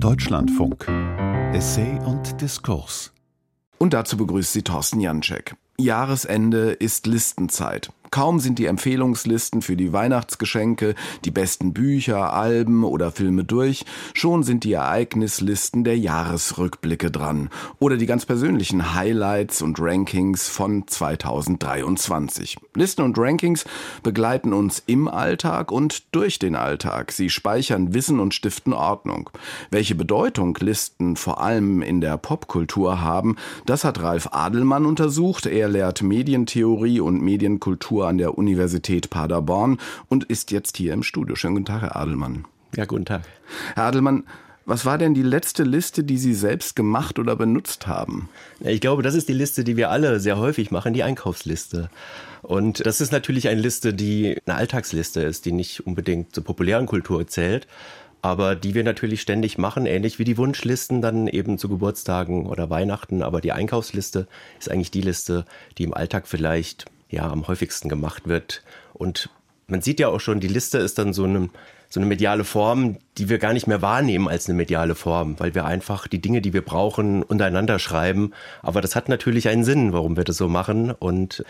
Deutschlandfunk. Essay und Diskurs. Und dazu begrüßt sie Thorsten Jantschek. Jahresende ist Listenzeit. Kaum sind die Empfehlungslisten für die Weihnachtsgeschenke, die besten Bücher, Alben oder Filme durch, schon sind die Ereignislisten der Jahresrückblicke dran oder die ganz persönlichen Highlights und Rankings von 2023. Listen und Rankings begleiten uns im Alltag und durch den Alltag. Sie speichern Wissen und stiften Ordnung. Welche Bedeutung Listen vor allem in der Popkultur haben, das hat Ralf Adelmann untersucht. Er lehrt Medientheorie und Medienkultur an der Universität Paderborn und ist jetzt hier im Studio. Schönen guten Tag, Herr Adelmann. Ja, guten Tag. Herr Adelmann, was war denn die letzte Liste, die Sie selbst gemacht oder benutzt haben? Ich glaube, das ist die Liste, die wir alle sehr häufig machen, die Einkaufsliste. Und das ist natürlich eine Liste, die eine Alltagsliste ist, die nicht unbedingt zur populären Kultur zählt, aber die wir natürlich ständig machen, ähnlich wie die Wunschlisten dann eben zu Geburtstagen oder Weihnachten. Aber die Einkaufsliste ist eigentlich die Liste, die im Alltag vielleicht am häufigsten gemacht wird. Und man sieht ja auch schon, die Liste ist dann so eine mediale Form, die wir gar nicht mehr wahrnehmen als eine mediale Form, weil wir einfach die Dinge, die wir brauchen, untereinander schreiben. Aber das hat natürlich einen Sinn, warum wir das so machen. Und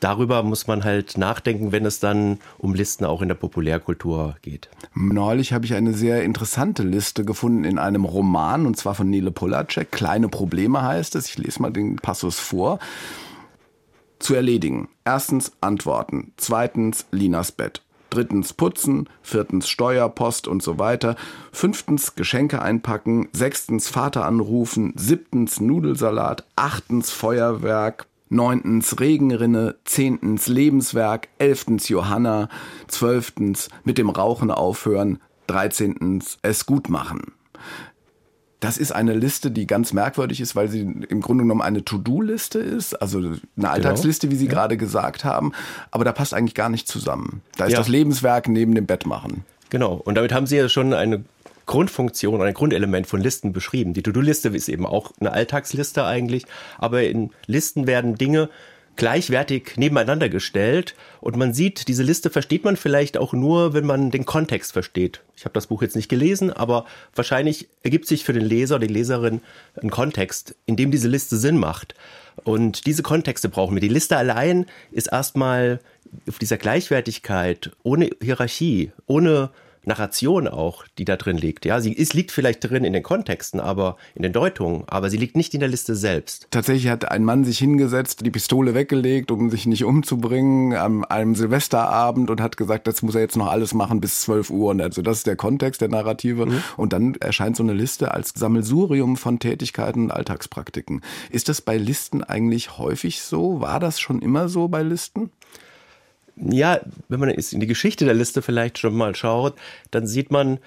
darüber muss man halt nachdenken, wenn es dann um Listen auch in der Populärkultur geht. Neulich habe ich eine sehr interessante Liste gefunden in einem Roman, und zwar von Nele Polacek. Kleine Probleme heißt es. Ich lese mal den Passus vor. Zu erledigen. 1. Antworten. 2. Linas Bett. 3. Putzen. 4. Steuer, Post und so weiter. 5. Geschenke einpacken. 6. Vater anrufen. 7. Nudelsalat. 8. Feuerwerk. 9. Regenrinne, 10. Lebenswerk, 11. Johanna, 12. mit dem Rauchen aufhören, 13. es gut machen. Das ist eine Liste, die ganz merkwürdig ist, weil sie im Grunde genommen eine To-Do-Liste ist, also eine Alltagsliste, wie Sie gerade gesagt haben. Aber da passt eigentlich gar nicht zusammen. Da ist das Lebenswerk neben dem Bett machen. Genau. Und damit haben Sie ja schon eine Grundfunktion, ein Grundelement von Listen beschrieben. Die To-Do-Liste ist eben auch eine Alltagsliste eigentlich. Aber in Listen werden Dinge gleichwertig nebeneinander gestellt. Und man sieht, diese Liste versteht man vielleicht auch nur, wenn man den Kontext versteht. Ich habe das Buch jetzt nicht gelesen, aber wahrscheinlich ergibt sich für den Leser oder die Leserin ein Kontext, in dem diese Liste Sinn macht. Und diese Kontexte brauchen wir. Die Liste allein ist erstmal auf dieser Gleichwertigkeit, ohne Hierarchie, ohne Narration auch, die da drin liegt. Ja, sie liegt vielleicht drin in den Kontexten, aber in den Deutungen, aber sie liegt nicht in der Liste selbst. Tatsächlich hat ein Mann sich hingesetzt, die Pistole weggelegt, um sich nicht umzubringen, an einem Silvesterabend und hat gesagt, das muss er jetzt noch alles machen bis 12 Uhr. Und also das ist der Kontext der Narrative. Mhm. Und dann erscheint so eine Liste als Sammelsurium von Tätigkeiten und Alltagspraktiken. Ist das bei Listen eigentlich häufig so? War das schon immer so bei Listen? Ja, wenn man in die Geschichte der Liste vielleicht schon mal schaut, dann sieht man,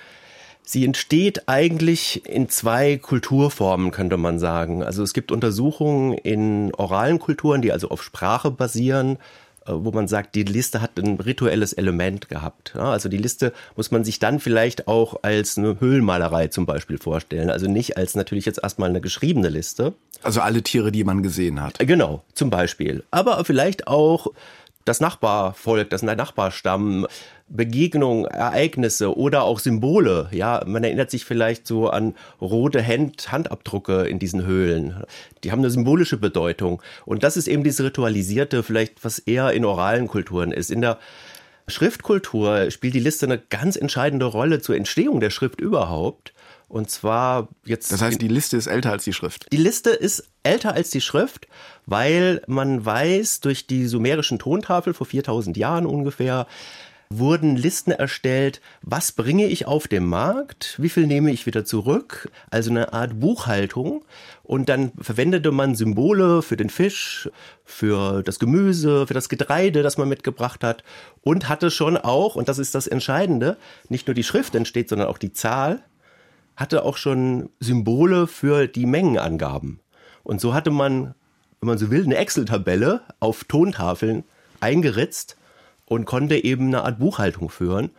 sie entsteht eigentlich in zwei Kulturformen, könnte man sagen. Also es gibt Untersuchungen in oralen Kulturen, die also auf Sprache basieren, wo man sagt, die Liste hat ein rituelles Element gehabt. Also die Liste muss man sich dann vielleicht auch als eine Höhlenmalerei zum Beispiel vorstellen. Also nicht als natürlich jetzt erstmal eine geschriebene Liste. Also alle Tiere, die man gesehen hat. Genau, zum Beispiel. Aber vielleicht auch das Nachbarvolk, das Nachbarstamm, Begegnungen, Ereignisse oder auch Symbole. Ja, man erinnert sich vielleicht so an rote Handabdrücke in diesen Höhlen. Die haben eine symbolische Bedeutung. Und das ist eben dieses Ritualisierte, vielleicht was eher in oralen Kulturen ist. In der Schriftkultur spielt die Liste eine ganz entscheidende Rolle zur Entstehung der Schrift überhaupt. Und zwar jetzt. Das heißt, die Liste ist älter als die Schrift. Die Liste ist älter als die Schrift, weil man weiß, durch die sumerischen Tontafeln vor 4000 Jahren ungefähr wurden Listen erstellt, was bringe ich auf den Markt, wie viel nehme ich wieder zurück, also eine Art Buchhaltung. Und dann verwendete man Symbole für den Fisch, für das Gemüse, für das Getreide, das man mitgebracht hat und hatte schon auch, und das ist das Entscheidende, nicht nur die Schrift entsteht, sondern auch die Zahl, hatte auch schon Symbole für die Mengenangaben. Und so hatte man, wenn man so will, eine Excel-Tabelle auf Tontafeln eingeritzt und konnte eben eine Art Buchhaltung führen.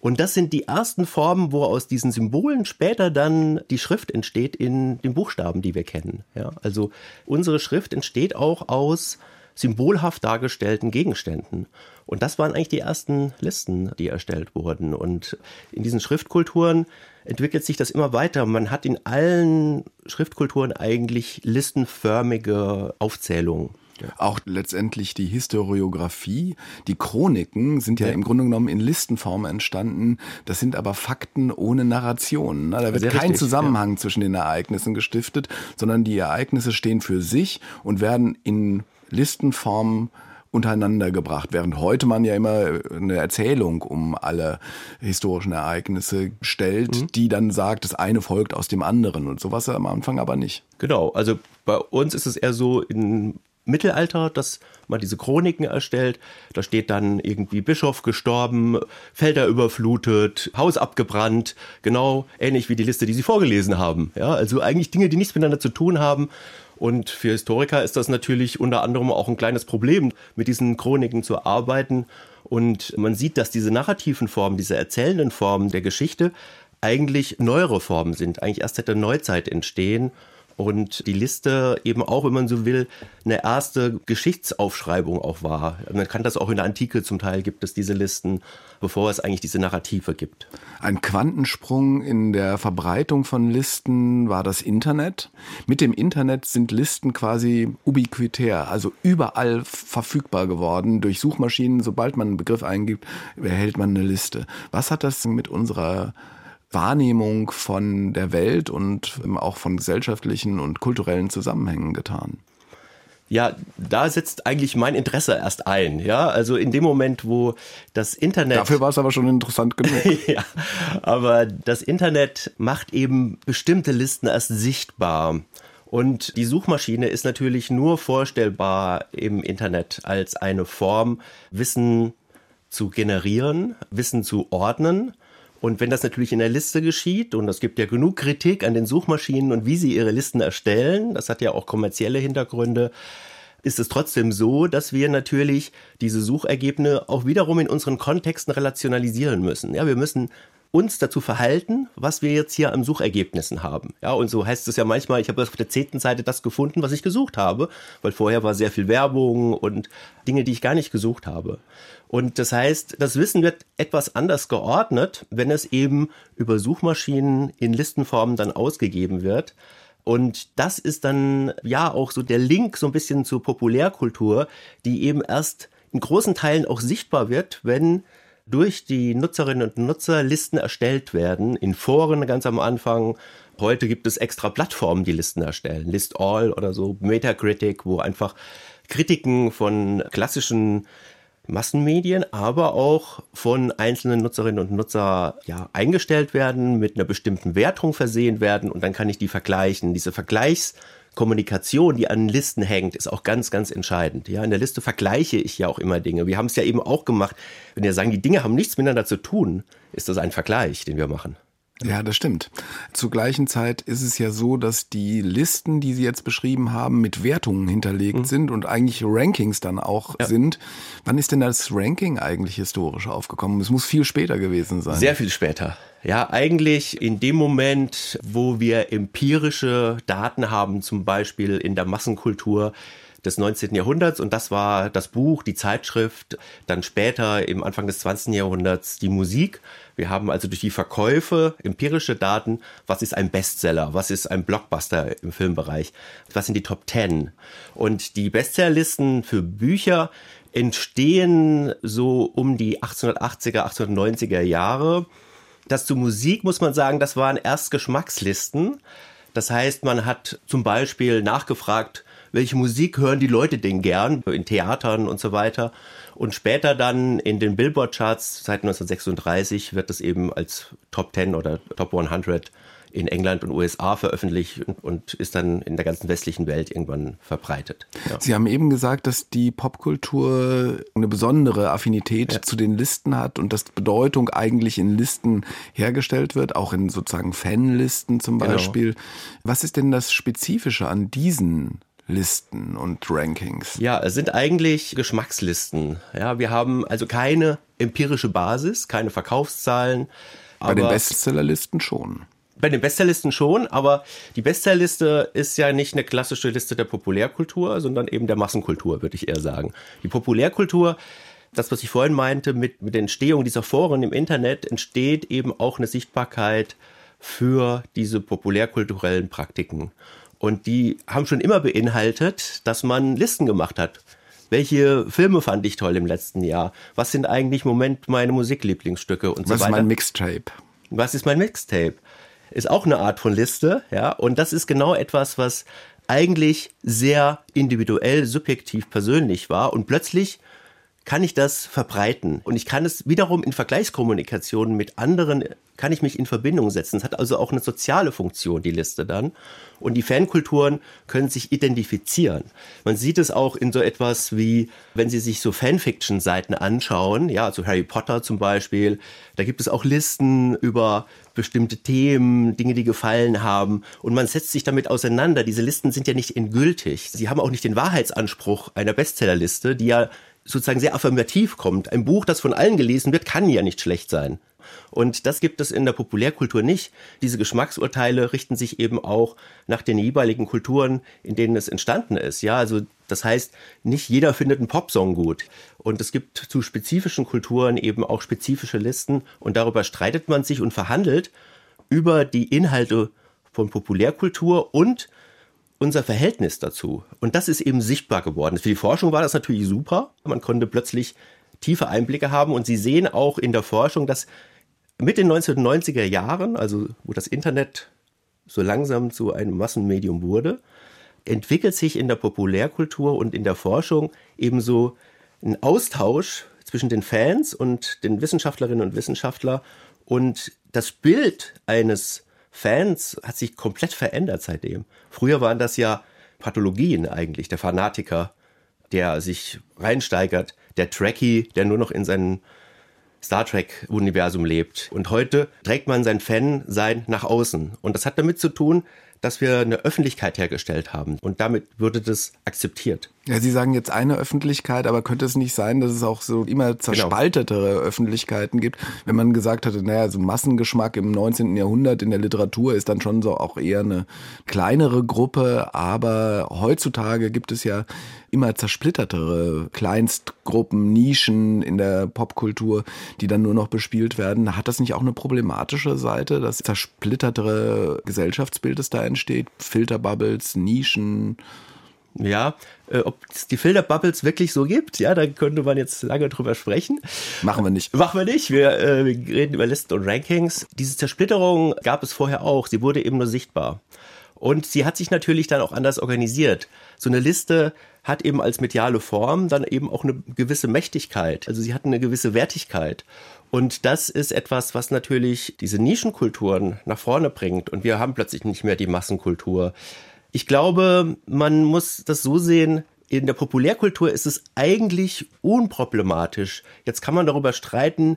Und das sind die ersten Formen, wo aus diesen Symbolen später dann die Schrift entsteht in den Buchstaben, die wir kennen. Ja, also unsere Schrift entsteht auch aus symbolhaft dargestellten Gegenständen. Und das waren eigentlich die ersten Listen, die erstellt wurden. Und in diesen Schriftkulturen entwickelt sich das immer weiter. Man hat in allen Schriftkulturen eigentlich listenförmige Aufzählungen. Auch letztendlich die Historiografie, die Chroniken sind ja im Grunde genommen in Listenform entstanden. Das sind aber Fakten ohne Narration. Da wird kein Zusammenhang zwischen den Ereignissen gestiftet, sondern die Ereignisse stehen für sich und werden in Listenform untereinander gebracht, während heute man ja immer eine Erzählung um alle historischen Ereignisse stellt, die dann sagt, das eine folgt aus dem anderen und sowas am Anfang aber nicht. Genau, also bei uns ist es eher so in Mittelalter, dass man diese Chroniken erstellt. Da steht dann irgendwie Bischof gestorben, Felder überflutet, Haus abgebrannt. Genau ähnlich wie die Liste, die Sie vorgelesen haben. Ja, also eigentlich Dinge, die nichts miteinander zu tun haben. Und für Historiker ist das natürlich unter anderem auch ein kleines Problem, mit diesen Chroniken zu arbeiten. Und man sieht, dass diese narrativen Formen, diese erzählenden Formen der Geschichte eigentlich neuere Formen sind. Eigentlich erst seit der Neuzeit entstehen. Und die Liste eben auch, wenn man so will, eine erste Geschichtsaufschreibung auch war. Man kann das auch in der Antike, zum Teil gibt es diese Listen, bevor es eigentlich diese Narrative gibt. Ein Quantensprung in der Verbreitung von Listen war das Internet. Mit dem Internet sind Listen quasi ubiquitär, also überall verfügbar geworden. Durch Suchmaschinen, sobald man einen Begriff eingibt, erhält man eine Liste. Was hat das mit unserer Wahrnehmung von der Welt und auch von gesellschaftlichen und kulturellen Zusammenhängen getan? Ja, da setzt eigentlich mein Interesse erst ein. Ja, also in dem Moment, wo das Internet... Dafür war es aber schon interessant genug. Ja, aber das Internet macht eben bestimmte Listen erst sichtbar. Und die Suchmaschine ist natürlich nur vorstellbar im Internet als eine Form, Wissen zu generieren, Wissen zu ordnen. Und wenn das natürlich in der Liste geschieht, und es gibt ja genug Kritik an den Suchmaschinen und wie sie ihre Listen erstellen, das hat ja auch kommerzielle Hintergründe, ist es trotzdem so, dass wir natürlich diese Suchergebnisse auch wiederum in unseren Kontexten relationalisieren müssen. Ja, wir müssen uns dazu verhalten, was wir jetzt hier an Suchergebnissen haben. Ja, und so heißt es ja manchmal, ich habe auf der 10. Seite das gefunden, was ich gesucht habe, weil vorher war sehr viel Werbung und Dinge, die ich gar nicht gesucht habe. Und das heißt, das Wissen wird etwas anders geordnet, wenn es eben über Suchmaschinen in Listenformen dann ausgegeben wird. Und das ist dann ja auch so der Link so ein bisschen zur Populärkultur, die eben erst in großen Teilen auch sichtbar wird, wenn durch die Nutzerinnen und Nutzer Listen erstellt werden, in Foren ganz am Anfang. Heute gibt es extra Plattformen, die Listen erstellen, List All oder so, Metacritic, wo einfach Kritiken von klassischen Massenmedien, aber auch von einzelnen Nutzerinnen und Nutzer ja, eingestellt werden, mit einer bestimmten Wertung versehen werden und dann kann ich die vergleichen. Diese Vergleichskommunikation, die an Listen hängt, ist auch ganz, ganz entscheidend. Ja, in der Liste vergleiche ich ja auch immer Dinge. Wir haben es ja eben auch gemacht. Wenn wir sagen, die Dinge haben nichts miteinander zu tun, ist das ein Vergleich, den wir machen. Ja, das stimmt. Zur gleichen Zeit ist es ja so, dass die Listen, die Sie jetzt beschrieben haben, mit Wertungen hinterlegt sind und eigentlich Rankings dann auch sind. Wann ist denn das Ranking eigentlich historisch aufgekommen? Es muss viel später gewesen sein. Sehr viel später. Ja, eigentlich in dem Moment, wo wir empirische Daten haben, zum Beispiel in der Massenkultur des 19. Jahrhunderts. Und das war das Buch, die Zeitschrift, dann später im Anfang des 20. Jahrhunderts die Musik. Wir haben also durch die Verkäufe empirische Daten, was ist ein Bestseller, was ist ein Blockbuster im Filmbereich, was sind die Top 10. Und die Bestsellerlisten für Bücher entstehen so um die 1880er, 1890er Jahre. Das zu Musik muss man sagen, das waren erst Geschmackslisten. Das heißt, man hat zum Beispiel nachgefragt, welche Musik hören die Leute denn gern, in Theatern und so weiter. Und später dann in den Billboard-Charts seit 1936 wird das eben als Top 10 oder Top 100 in England und USA veröffentlicht und ist dann in der ganzen westlichen Welt irgendwann verbreitet. Ja. Sie haben eben gesagt, dass die Popkultur eine besondere Affinität zu den Listen hat und dass Bedeutung eigentlich in Listen hergestellt wird, auch in sozusagen Fanlisten zum Beispiel. Genau. Was ist denn das Spezifische an diesen Listen und Rankings? Ja, es sind eigentlich Geschmackslisten. Ja, wir haben also keine empirische Basis, keine Verkaufszahlen. Bei den Bestsellerlisten schon. Bei den Bestsellerlisten schon, aber die Bestsellerliste ist ja nicht eine klassische Liste der Populärkultur, sondern eben der Massenkultur, würde ich eher sagen. Die Populärkultur, das, was ich vorhin meinte, mit der Entstehung dieser Foren im Internet, entsteht eben auch eine Sichtbarkeit für diese populärkulturellen Praktiken. Und die haben schon immer beinhaltet, dass man Listen gemacht hat. Welche Filme fand ich toll im letzten Jahr? Was sind eigentlich im Moment meine Musiklieblingsstücke und so weiter? Was ist mein Mixtape? Was ist mein Mixtape? Ist auch eine Art von Liste, ja. Und das ist genau etwas, was eigentlich sehr individuell, subjektiv, persönlich war. Und plötzlich kann ich das verbreiten. Und ich kann es wiederum in Vergleichskommunikation mit anderen, kann ich mich in Verbindung setzen. Es hat also auch eine soziale Funktion, die Liste dann. Und die Fankulturen können sich identifizieren. Man sieht es auch in so etwas wie, wenn Sie sich so Fanfiction-Seiten anschauen, ja, also Harry Potter zum Beispiel, da gibt es auch Listen über bestimmte Themen, Dinge, die gefallen haben. Und man setzt sich damit auseinander. Diese Listen sind ja nicht endgültig. Sie haben auch nicht den Wahrheitsanspruch einer Bestsellerliste, die ja sozusagen sehr affirmativ kommt. Ein Buch, das von allen gelesen wird, kann ja nicht schlecht sein. Und das gibt es in der Populärkultur nicht. Diese Geschmacksurteile richten sich eben auch nach den jeweiligen Kulturen, in denen es entstanden ist. Ja, also das heißt, nicht jeder findet einen Popsong gut. Und es gibt zu spezifischen Kulturen eben auch spezifische Listen. Und darüber streitet man sich und verhandelt über die Inhalte von Populärkultur und unser Verhältnis dazu. Und das ist eben sichtbar geworden. Für die Forschung war das natürlich super. Man konnte plötzlich tiefe Einblicke haben. Und Sie sehen auch in der Forschung, dass mit den 1990er Jahren, also wo das Internet so langsam zu einem Massenmedium wurde, entwickelt sich in der Populärkultur und in der Forschung ebenso ein Austausch zwischen den Fans und den Wissenschaftlerinnen und Wissenschaftlern. Und das Bild eines Fans hat sich komplett verändert seitdem. Früher waren das ja Pathologien eigentlich, der Fanatiker, der sich reinsteigert, der Trekkie, der nur noch in seinem Star Trek-Universum lebt. Und heute trägt man sein Fan-Sein nach außen. Und das hat damit zu tun, dass wir eine Öffentlichkeit hergestellt haben. Und damit würde das akzeptiert. Ja, Sie sagen jetzt eine Öffentlichkeit, aber könnte es nicht sein, dass es auch so immer zerspaltetere Öffentlichkeiten gibt? Wenn man gesagt hatte, naja, so Massengeschmack im 19. Jahrhundert in der Literatur ist dann schon so auch eher eine kleinere Gruppe. Aber heutzutage gibt es ja immer zersplittertere Kleinstgruppen, Nischen in der Popkultur, die dann nur noch bespielt werden. Hat das nicht auch eine problematische Seite, das zersplittertere Gesellschaftsbild, das da entsteht? Filterbubbles, Nischen? Ja, ob es die Filterbubbles wirklich so gibt, ja, da könnte man jetzt lange drüber sprechen. Machen wir nicht. Machen wir nicht, wir reden über Listen und Rankings. Diese Zersplitterung gab es vorher auch, sie wurde eben nur sichtbar. Und sie hat sich natürlich dann auch anders organisiert. So eine Liste hat eben als mediale Form dann eben auch eine gewisse Mächtigkeit. Also sie hat eine gewisse Wertigkeit. Und das ist etwas, was natürlich diese Nischenkulturen nach vorne bringt. Und wir haben plötzlich nicht mehr die Massenkultur. Ich glaube, man muss das so sehen, in der Populärkultur ist es eigentlich unproblematisch. Jetzt kann man darüber streiten,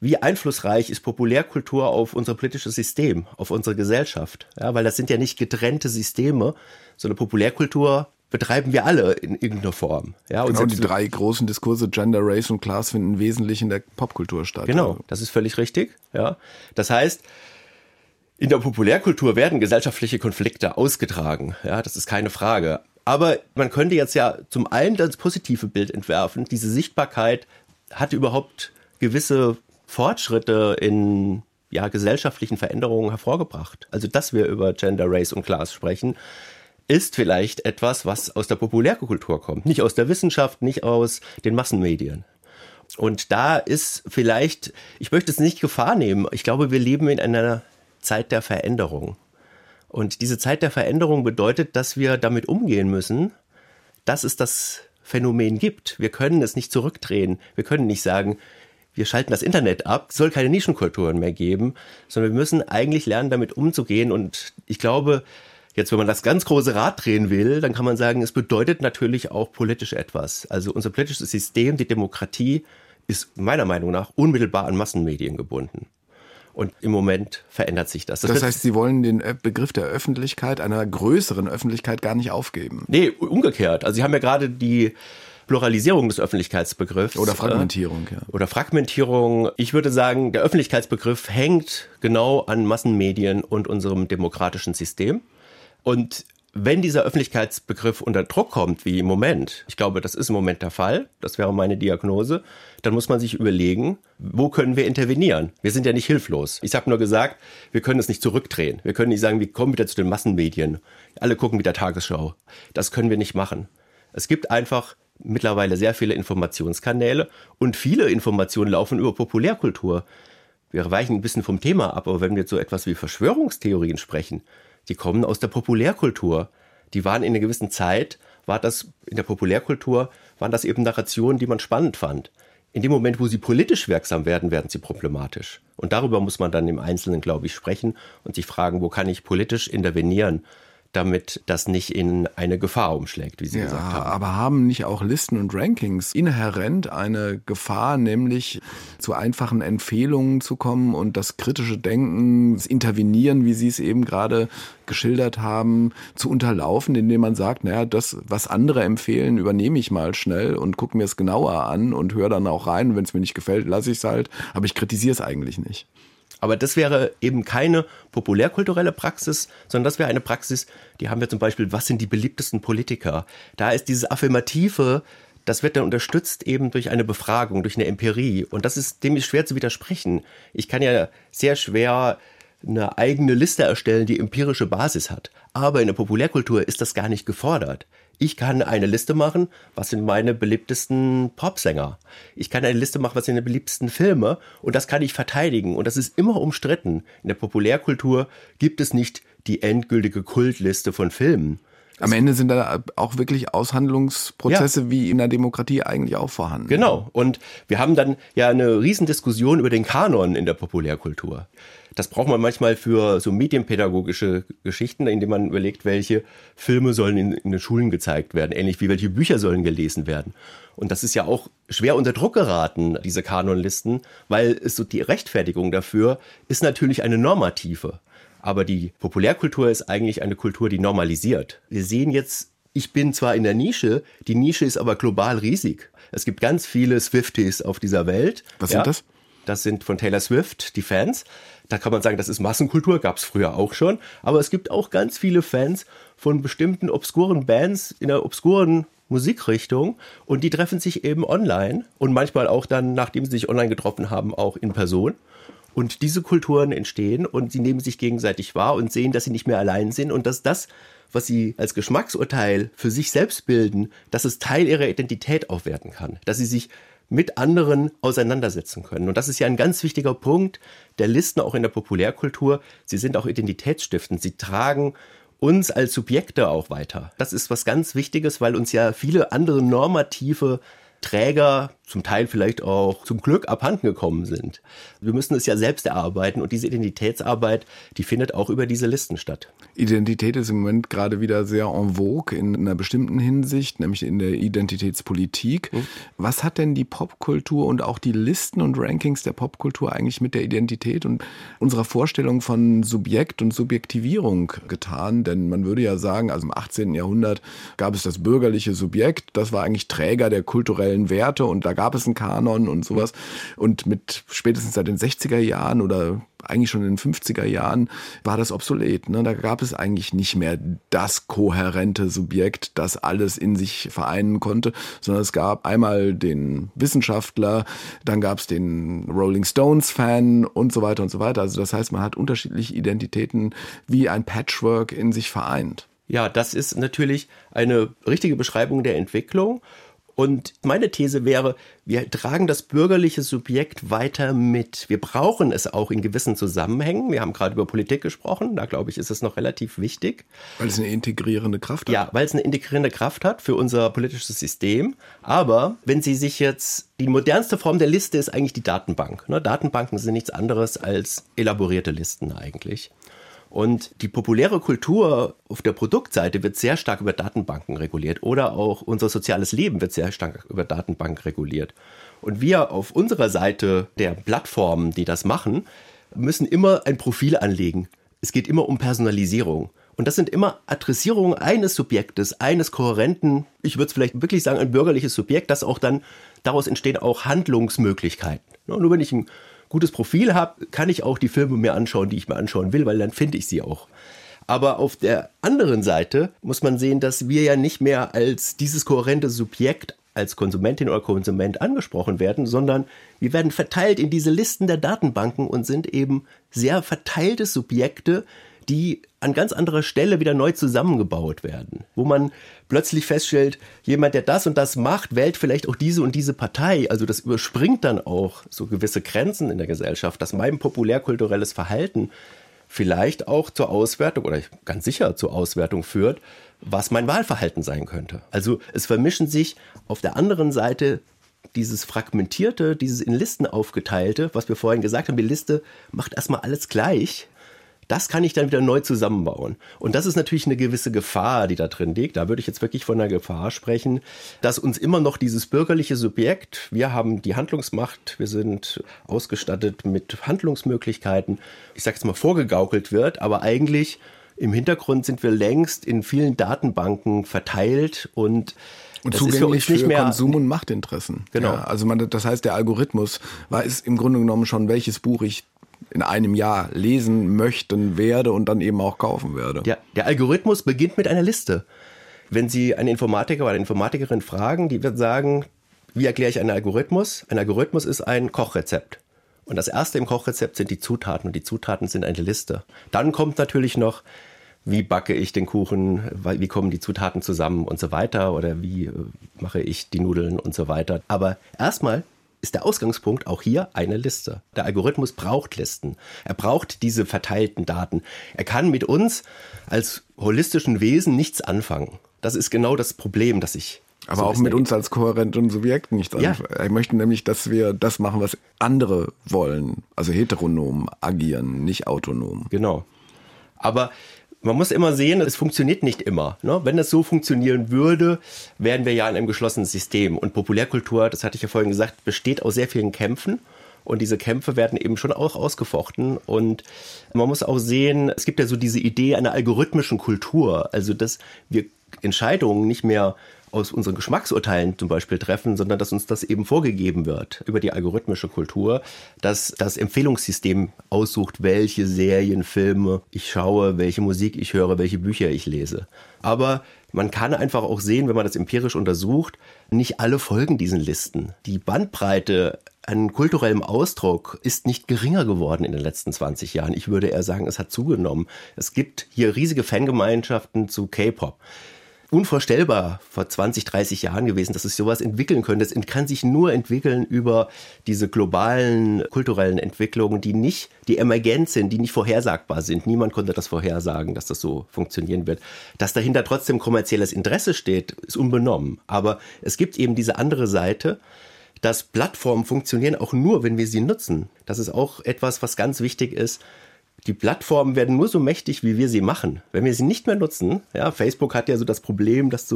wie einflussreich ist Populärkultur auf unser politisches System, auf unsere Gesellschaft. Ja, weil das sind ja nicht getrennte Systeme, sondern Populärkultur betreiben wir alle in irgendeiner Form. Ja, und genau, die drei großen Diskurse Gender, Race und Class finden wesentlich in der Popkultur statt. Genau, das ist völlig richtig. Ja. Das heißt, in der Populärkultur werden gesellschaftliche Konflikte ausgetragen. Ja, das ist keine Frage. Aber man könnte jetzt ja zum einen das positive Bild entwerfen. Diese Sichtbarkeit hat überhaupt gewisse Fortschritte in gesellschaftlichen Veränderungen hervorgebracht. Also, dass wir über Gender, Race und Class sprechen, ist vielleicht etwas, was aus der Populärkultur kommt. Nicht aus der Wissenschaft, nicht aus den Massenmedien. Und da ist vielleicht, ich möchte es nicht Gefahr nehmen, ich glaube, wir leben in einer Zeit der Veränderung. Und diese Zeit der Veränderung bedeutet, dass wir damit umgehen müssen, dass es das Phänomen gibt. Wir können es nicht zurückdrehen. Wir können nicht sagen, wir schalten das Internet ab, es soll keine Nischenkulturen mehr geben, sondern wir müssen eigentlich lernen, damit umzugehen. Und ich glaube, jetzt, wenn man das ganz große Rad drehen will, dann kann man sagen, es bedeutet natürlich auch politisch etwas. Also unser politisches System, die Demokratie, ist meiner Meinung nach unmittelbar an Massenmedien gebunden. Und im Moment verändert sich das. Das heißt, Sie wollen den Begriff der Öffentlichkeit, einer größeren Öffentlichkeit, gar nicht aufgeben? Nee, umgekehrt. Also Sie haben ja gerade die Pluralisierung des Öffentlichkeitsbegriffs. Oder Fragmentierung, ja. Oder Fragmentierung. Ich würde sagen, der Öffentlichkeitsbegriff hängt genau an Massenmedien und unserem demokratischen System. Und wenn dieser Öffentlichkeitsbegriff unter Druck kommt, wie im Moment, ich glaube, das ist im Moment der Fall, das wäre meine Diagnose, dann muss man sich überlegen, wo können wir intervenieren? Wir sind ja nicht hilflos. Ich habe nur gesagt, wir können es nicht zurückdrehen. Wir können nicht sagen, wir kommen wieder zu den Massenmedien. Alle gucken wieder Tagesschau. Das können wir nicht machen. Es gibt einfach mittlerweile sehr viele Informationskanäle und viele Informationen laufen über Populärkultur. Wir weichen ein bisschen vom Thema ab, aber wenn wir jetzt so etwas wie Verschwörungstheorien sprechen, die kommen aus der Populärkultur. Die waren in einer gewissen Zeit, waren das eben Narrationen, die man spannend fand. In dem Moment, wo sie politisch wirksam werden, werden sie problematisch. Und darüber muss man dann im Einzelnen, glaube ich, sprechen und sich fragen, wo kann ich politisch intervenieren, damit das nicht in eine Gefahr umschlägt, wie Sie gesagt haben. Aber haben nicht auch Listen und Rankings inhärent eine Gefahr, nämlich zu einfachen Empfehlungen zu kommen und das kritische Denken, das Intervenieren, wie Sie es eben gerade geschildert haben, zu unterlaufen, indem man sagt, naja, das, was andere empfehlen, übernehme ich mal schnell und gucke mir es genauer an und höre dann auch rein. Wenn es mir nicht gefällt, lasse ich es halt, aber ich kritisiere es eigentlich nicht. Aber das wäre eben keine populärkulturelle Praxis, sondern das wäre eine Praxis, die haben wir zum Beispiel, was sind die beliebtesten Politiker? Da ist dieses Affirmative, das wird dann unterstützt eben durch eine Befragung, durch eine Empirie. Und das ist, dem ist schwer zu widersprechen. Ich kann ja sehr schwer eine eigene Liste erstellen, die empirische Basis hat. Aber in der Populärkultur ist das gar nicht gefordert. Ich kann eine Liste machen, was sind meine beliebtesten Popsänger. Ich kann eine Liste machen, was sind meine beliebtesten Filme. Und das kann ich verteidigen. Und das ist immer umstritten. In der Populärkultur gibt es nicht die endgültige Kultliste von Filmen. Am Ende sind da auch wirklich Aushandlungsprozesse, ja, wie in der Demokratie eigentlich auch vorhanden. Genau. Und wir haben dann ja eine Riesendiskussion über den Kanon in der Populärkultur. Das braucht man manchmal für so medienpädagogische Geschichten, indem man überlegt, welche Filme sollen in den Schulen gezeigt werden, ähnlich wie welche Bücher sollen gelesen werden. Und das ist ja auch schwer unter Druck geraten, diese Kanonlisten, weil es so die Rechtfertigung dafür ist natürlich eine normative. Aber die Populärkultur ist eigentlich eine Kultur, die normalisiert. Wir sehen jetzt, ich bin zwar in der Nische, die Nische ist aber global riesig. Es gibt ganz viele Swifties auf dieser Welt. Was sind das? Das sind von Taylor Swift, die Fans. Da kann man sagen, das ist Massenkultur, gab es früher auch schon. Aber es gibt auch ganz viele Fans von bestimmten obskuren Bands in einer obskuren Musikrichtung. Und die treffen sich eben online und manchmal auch dann, nachdem sie sich online getroffen haben, auch in Person. Und diese Kulturen entstehen und sie nehmen sich gegenseitig wahr und sehen, dass sie nicht mehr allein sind und dass das, was sie als Geschmacksurteil für sich selbst bilden, dass es Teil ihrer Identität auch werden kann, dass sie sich mit anderen auseinandersetzen können. Und das ist ja ein ganz wichtiger Punkt der Listen auch in der Populärkultur. Sie sind auch identitätsstiftend, sie tragen uns als Subjekte auch weiter. Das ist was ganz Wichtiges, weil uns ja viele andere normative Träger zum Teil vielleicht auch zum Glück abhanden gekommen sind. Wir müssen es ja selbst erarbeiten und diese Identitätsarbeit, die findet auch über diese Listen statt. Identität ist im Moment gerade wieder sehr en vogue in einer bestimmten Hinsicht, nämlich in der Identitätspolitik. Mhm. Was hat denn die Popkultur und auch die Listen und Rankings der Popkultur eigentlich mit der Identität und unserer Vorstellung von Subjekt und Subjektivierung getan? Denn man würde ja sagen, also im 18. Jahrhundert gab es das bürgerliche Subjekt, das war eigentlich Träger der kulturellen Werte und da gab es einen Kanon und sowas. Und mit spätestens seit den 60er Jahren oder eigentlich schon in den 50er Jahren war das obsolet. Ne? Da gab es eigentlich nicht mehr das kohärente Subjekt, das alles in sich vereinen konnte, sondern es gab einmal den Wissenschaftler, dann gab es den Rolling Stones-Fan und so weiter und so weiter. Also das heißt, man hat unterschiedliche Identitäten wie ein Patchwork in sich vereint. Ja, das ist natürlich eine richtige Beschreibung der Entwicklung. Und meine These wäre, wir tragen das bürgerliche Subjekt weiter mit. Wir brauchen es auch in gewissen Zusammenhängen. Wir haben gerade über Politik gesprochen. Da, glaube ich, ist es noch relativ wichtig. Weil es eine integrierende Kraft hat. Ja, weil es eine integrierende Kraft hat für unser politisches System. Aber wenn Sie sich jetzt, die modernste Form der Liste ist eigentlich die Datenbank. Datenbanken sind nichts anderes als elaborierte Listen eigentlich. Und die populäre Kultur auf der Produktseite wird sehr stark über Datenbanken reguliert oder auch unser soziales Leben wird sehr stark über Datenbanken reguliert. Und wir auf unserer Seite der Plattformen, die das machen, müssen immer ein Profil anlegen. Es geht immer um Personalisierung. Und das sind immer Adressierungen eines Subjektes, eines kohärenten, ich würde es vielleicht wirklich sagen, ein bürgerliches Subjekt, das auch dann, daraus entstehen auch Handlungsmöglichkeiten. Nur wenn ich ein gutes Profil habe, kann ich auch die Filme mir anschauen, die ich mir anschauen will, weil dann finde ich sie auch. Aber auf der anderen Seite muss man sehen, dass wir ja nicht mehr als dieses kohärente Subjekt als Konsumentin oder Konsument angesprochen werden, sondern wir werden verteilt in diese Listen der Datenbanken und sind eben sehr verteilte Subjekte, die an ganz anderer Stelle wieder neu zusammengebaut werden. Wo man plötzlich feststellt, jemand, der das und das macht, wählt vielleicht auch diese und diese Partei. Also das überspringt dann auch so gewisse Grenzen in der Gesellschaft, dass mein populärkulturelles Verhalten vielleicht auch zur Auswertung oder ganz sicher zur Auswertung führt, was mein Wahlverhalten sein könnte. Also es vermischen sich auf der anderen Seite dieses Fragmentierte, dieses in Listen aufgeteilte, was wir vorhin gesagt haben, die Liste macht erstmal alles gleich. Das kann ich dann wieder neu zusammenbauen. Und das ist natürlich eine gewisse Gefahr, die da drin liegt. Da würde ich jetzt wirklich von einer Gefahr sprechen, dass uns immer noch dieses bürgerliche Subjekt, wir haben die Handlungsmacht, wir sind ausgestattet mit Handlungsmöglichkeiten, ich sage jetzt mal vorgegaukelt wird, aber eigentlich im Hintergrund sind wir längst in vielen Datenbanken verteilt und zugänglich für Konsum- und Machtinteressen. Genau. Ja, also das heißt, der Algorithmus weiß im Grunde genommen schon, welches Buch ich in einem Jahr lesen möchten werde und dann eben auch kaufen werde. Ja, der Algorithmus beginnt mit einer Liste. Wenn Sie einen Informatiker oder eine Informatikerin fragen, die wird sagen, wie erkläre ich einen Algorithmus? Ein Algorithmus ist ein Kochrezept. Und das erste im Kochrezept sind die Zutaten und die Zutaten sind eine Liste. Dann kommt natürlich noch, wie backe ich den Kuchen, wie kommen die Zutaten zusammen und so weiter oder wie mache ich die Nudeln und so weiter. Aber erstmal ist der Ausgangspunkt auch hier eine Liste. Der Algorithmus braucht Listen. Er braucht diese verteilten Daten. Er kann mit uns als holistischen Wesen nichts anfangen. Das ist genau das Problem, das ich... Aber auch mit uns als kohärenten Subjekten nichts anfangen. Ja. Ich möchte nämlich, dass wir das machen, was andere wollen. Also heteronom agieren, nicht autonom. Genau. Aber... man muss immer sehen, es funktioniert nicht immer. Ne? Wenn das so funktionieren würde, wären wir ja in einem geschlossenen System. Und Populärkultur, das hatte ich ja vorhin gesagt, besteht aus sehr vielen Kämpfen. Und diese Kämpfe werden eben schon auch ausgefochten. Und man muss auch sehen, es gibt ja so diese Idee einer algorithmischen Kultur. Also, dass wir Entscheidungen nicht mehr aus unseren Geschmacksurteilen zum Beispiel treffen, sondern dass uns das eben vorgegeben wird über die algorithmische Kultur, dass das Empfehlungssystem aussucht, welche Serien, Filme ich schaue, welche Musik ich höre, welche Bücher ich lese. Aber man kann einfach auch sehen, wenn man das empirisch untersucht, nicht alle folgen diesen Listen. Die Bandbreite an kulturellem Ausdruck ist nicht geringer geworden in den letzten 20 Jahren. Ich würde eher sagen, es hat zugenommen. Es gibt hier riesige Fangemeinschaften zu K-Pop. Unvorstellbar vor 20, 30 Jahren gewesen, dass es sowas entwickeln könnte. Es kann sich nur entwickeln über diese globalen kulturellen Entwicklungen, die emergent sind, die nicht vorhersagbar sind. Niemand konnte das vorhersagen, dass das so funktionieren wird. Dass dahinter trotzdem kommerzielles Interesse steht, ist unbenommen. Aber es gibt eben diese andere Seite, dass Plattformen funktionieren auch nur, wenn wir sie nutzen. Das ist auch etwas, was ganz wichtig ist. Die Plattformen werden nur so mächtig, wie wir sie machen. Wenn wir sie nicht mehr nutzen, ja, Facebook hat ja so das Problem, dass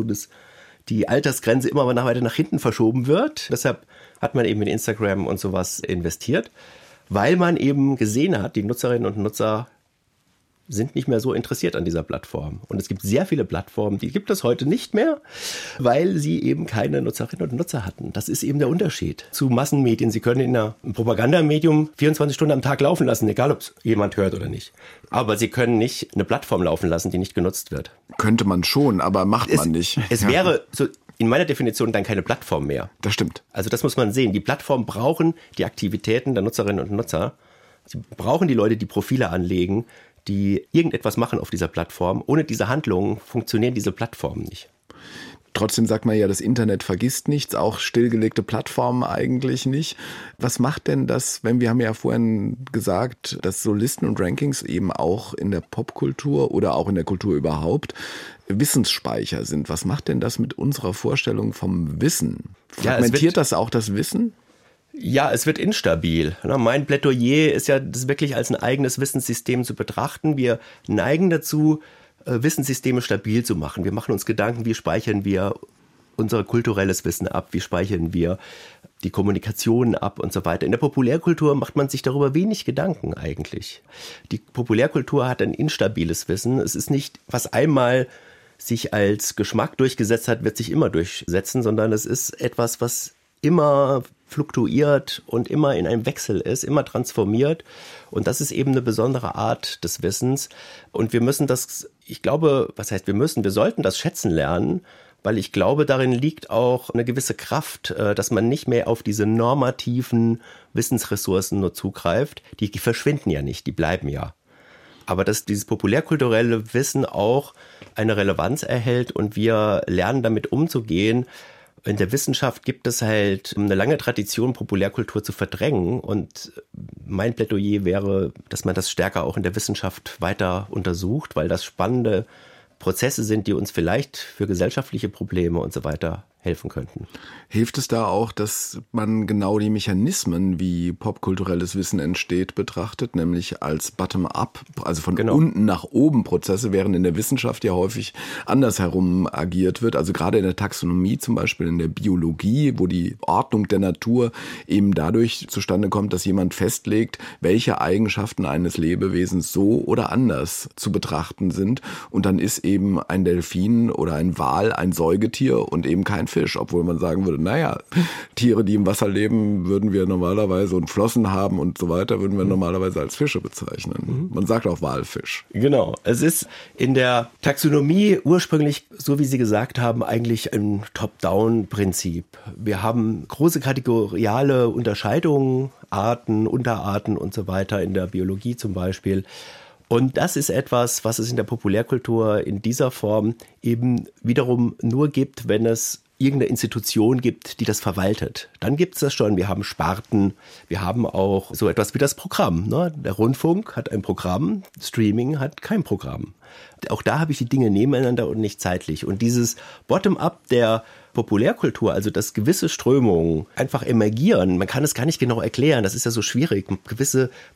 die Altersgrenze immer weiter nach hinten verschoben wird. Deshalb hat man eben in Instagram und sowas investiert, weil man eben gesehen hat, die Nutzerinnen und Nutzer sind nicht mehr so interessiert an dieser Plattform. Und es gibt sehr viele Plattformen, die gibt es heute nicht mehr, weil sie eben keine Nutzerinnen und Nutzer hatten. Das ist eben der Unterschied zu Massenmedien. Sie können in einem Propagandamedium 24 Stunden am Tag laufen lassen, egal ob es jemand hört oder nicht. Aber sie können nicht eine Plattform laufen lassen, die nicht genutzt wird. Könnte man schon, aber macht man nicht. Es wäre so in meiner Definition dann keine Plattform mehr. Das stimmt. Also das muss man sehen. Die Plattformen brauchen die Aktivitäten der Nutzerinnen und Nutzer. Sie brauchen die Leute, die Profile anlegen, die irgendetwas machen auf dieser Plattform. Ohne diese Handlungen funktionieren diese Plattformen nicht. Trotzdem sagt man ja, das Internet vergisst nichts, auch stillgelegte Plattformen eigentlich nicht. Was macht denn das, wir haben ja vorhin gesagt, dass so Listen und Rankings eben auch in der Popkultur oder auch in der Kultur überhaupt Wissensspeicher sind. Was macht denn das mit unserer Vorstellung vom Wissen? Fragmentiert das auch das Wissen? Ja, es wird instabil. Mein Plädoyer ist ja, das wirklich als ein eigenes Wissenssystem zu betrachten. Wir neigen dazu, Wissenssysteme stabil zu machen. Wir machen uns Gedanken, wie speichern wir unser kulturelles Wissen ab, wie speichern wir die Kommunikation ab und so weiter. In der Populärkultur macht man sich darüber wenig Gedanken eigentlich. Die Populärkultur hat ein instabiles Wissen. Es ist nicht, was einmal sich als Geschmack durchgesetzt hat, wird sich immer durchsetzen, sondern es ist etwas, was immer fluktuiert und immer in einem Wechsel ist, immer transformiert. Und das ist eben eine besondere Art des Wissens. Und wir müssen das, ich glaube, was heißt wir müssen, wir sollten das schätzen lernen, weil ich glaube, darin liegt auch eine gewisse Kraft, dass man nicht mehr auf diese normativen Wissensressourcen nur zugreift. Die verschwinden ja nicht, die bleiben ja. Aber dass dieses populärkulturelle Wissen auch eine Relevanz erhält und wir lernen, damit umzugehen. In der Wissenschaft gibt es halt eine lange Tradition, Populärkultur zu verdrängen. Und mein Plädoyer wäre, dass man das stärker auch in der Wissenschaft weiter untersucht, weil das spannende Prozesse sind, die uns vielleicht für gesellschaftliche Probleme und so weiter helfen könnten. Hilft es da auch, dass man genau die Mechanismen, wie popkulturelles Wissen entsteht, betrachtet, nämlich als Bottom-up, also von unten nach oben Prozesse, während in der Wissenschaft ja häufig andersherum agiert wird, also gerade in der Taxonomie zum Beispiel, in der Biologie, wo die Ordnung der Natur eben dadurch zustande kommt, dass jemand festlegt, welche Eigenschaften eines Lebewesens so oder anders zu betrachten sind, und dann ist eben ein Delfin oder ein Wal ein Säugetier und eben kein Fisch, obwohl man sagen würde, naja, Tiere, die im Wasser leben, würden wir normalerweise und Flossen haben und so weiter, würden wir normalerweise als Fische bezeichnen. Man sagt auch Walfisch. Genau. Es ist in der Taxonomie ursprünglich, so wie Sie gesagt haben, eigentlich ein Top-Down-Prinzip. Wir haben große kategoriale Unterscheidungen, Arten, Unterarten und so weiter in der Biologie zum Beispiel. Und das ist etwas, was es in der Populärkultur in dieser Form eben wiederum nur gibt, wenn es irgendeine Institution gibt, die das verwaltet. Dann gibt es das schon. Wir haben Sparten, wir haben auch so etwas wie das Programm, ne? Der Rundfunk hat ein Programm, Streaming hat kein Programm. Auch da habe ich die Dinge nebeneinander und nicht zeitlich. Und dieses Bottom-up der Populärkultur, also dass gewisse Strömungen einfach emergieren, man kann es gar nicht genau erklären, das ist ja so schwierig.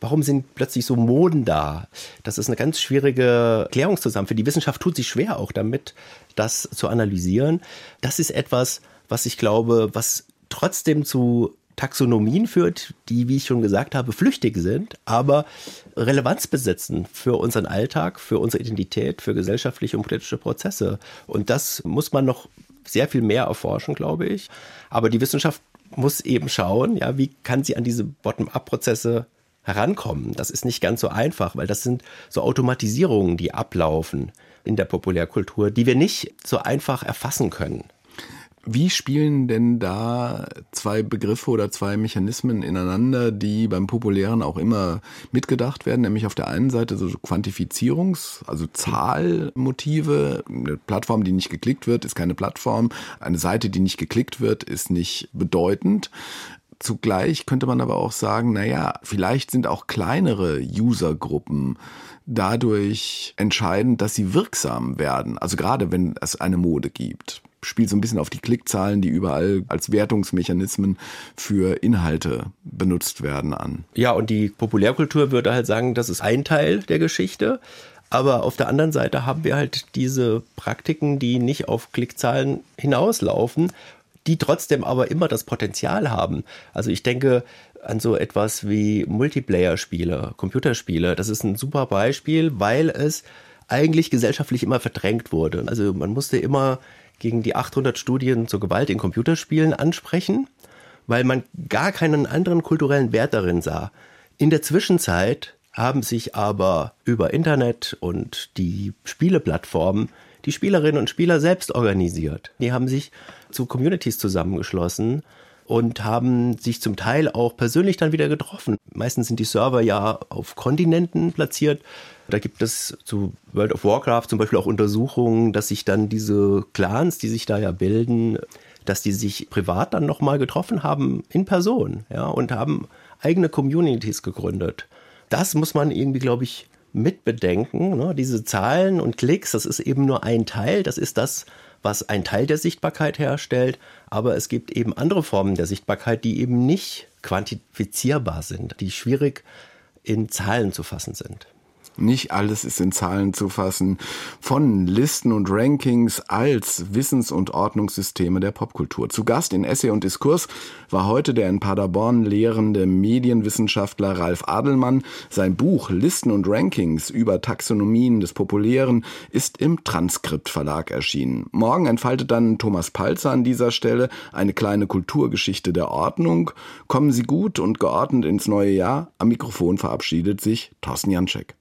Warum sind plötzlich so Moden da? Das ist eine ganz schwierige Erklärungszusammenhang. Die Wissenschaft tut sich schwer auch damit, das zu analysieren. Das ist etwas, was ich glaube, was trotzdem zu Taxonomien führt, die, wie ich schon gesagt habe, flüchtig sind, aber Relevanz besitzen für unseren Alltag, für unsere Identität, für gesellschaftliche und politische Prozesse. Und das muss man noch sehr viel mehr erforschen, glaube ich. Aber die Wissenschaft muss eben schauen, ja, wie kann sie an diese Bottom-up-Prozesse herankommen. Das ist nicht ganz so einfach, weil das sind so Automatisierungen, die ablaufen in der Populärkultur, die wir nicht so einfach erfassen können. Wie spielen denn da zwei Begriffe oder zwei Mechanismen ineinander, die beim Populären auch immer mitgedacht werden, nämlich auf der einen Seite so Quantifizierungs-, also Zahlmotive, eine Plattform, die nicht geklickt wird, ist keine Plattform, eine Seite, die nicht geklickt wird, ist nicht bedeutend. Zugleich könnte man aber auch sagen, naja, vielleicht sind auch kleinere Usergruppen dadurch entscheidend, dass sie wirksam werden, also gerade wenn es eine Mode gibt. Spielt so ein bisschen auf die Klickzahlen, die überall als Wertungsmechanismen für Inhalte benutzt werden, an. Ja, und die Populärkultur würde halt sagen, das ist ein Teil der Geschichte. Aber auf der anderen Seite haben wir halt diese Praktiken, die nicht auf Klickzahlen hinauslaufen, die trotzdem aber immer das Potenzial haben. Also ich denke an so etwas wie Multiplayer-Spiele, Computerspiele. Das ist ein super Beispiel, weil es eigentlich gesellschaftlich immer verdrängt wurde. Also man musste immer gegen die 800 Studien zur Gewalt in Computerspielen ansprechen, weil man gar keinen anderen kulturellen Wert darin sah. In der Zwischenzeit haben sich aber über Internet und die Spieleplattformen die Spielerinnen und Spieler selbst organisiert. Die haben sich zu Communities zusammengeschlossen und haben sich zum Teil auch persönlich dann wieder getroffen. Meistens sind die Server ja auf Kontinenten platziert. Da gibt es zu World of Warcraft zum Beispiel auch Untersuchungen, dass sich dann diese Clans, die sich da ja bilden, dass die sich privat dann nochmal getroffen haben in Person, ja, und haben eigene Communities gegründet. Das muss man irgendwie, glaube ich, mitbedenken, ne? Diese Zahlen und Klicks, das ist eben nur ein Teil, das ist das, was ein Teil der Sichtbarkeit herstellt, aber es gibt eben andere Formen der Sichtbarkeit, die eben nicht quantifizierbar sind, die schwierig in Zahlen zu fassen sind. Nicht alles ist in Zahlen zu fassen. Von Listen und Rankings als Wissens- und Ordnungssysteme der Popkultur. Zu Gast in Essay und Diskurs war heute der in Paderborn lehrende Medienwissenschaftler Ralf Adelmann. Sein Buch Listen und Rankings über Taxonomien des Populären ist im Transkriptverlag erschienen. Morgen entfaltet dann Thomas Palzer an dieser Stelle eine kleine Kulturgeschichte der Ordnung. Kommen Sie gut und geordnet ins neue Jahr. Am Mikrofon verabschiedet sich Thorsten Jantschek.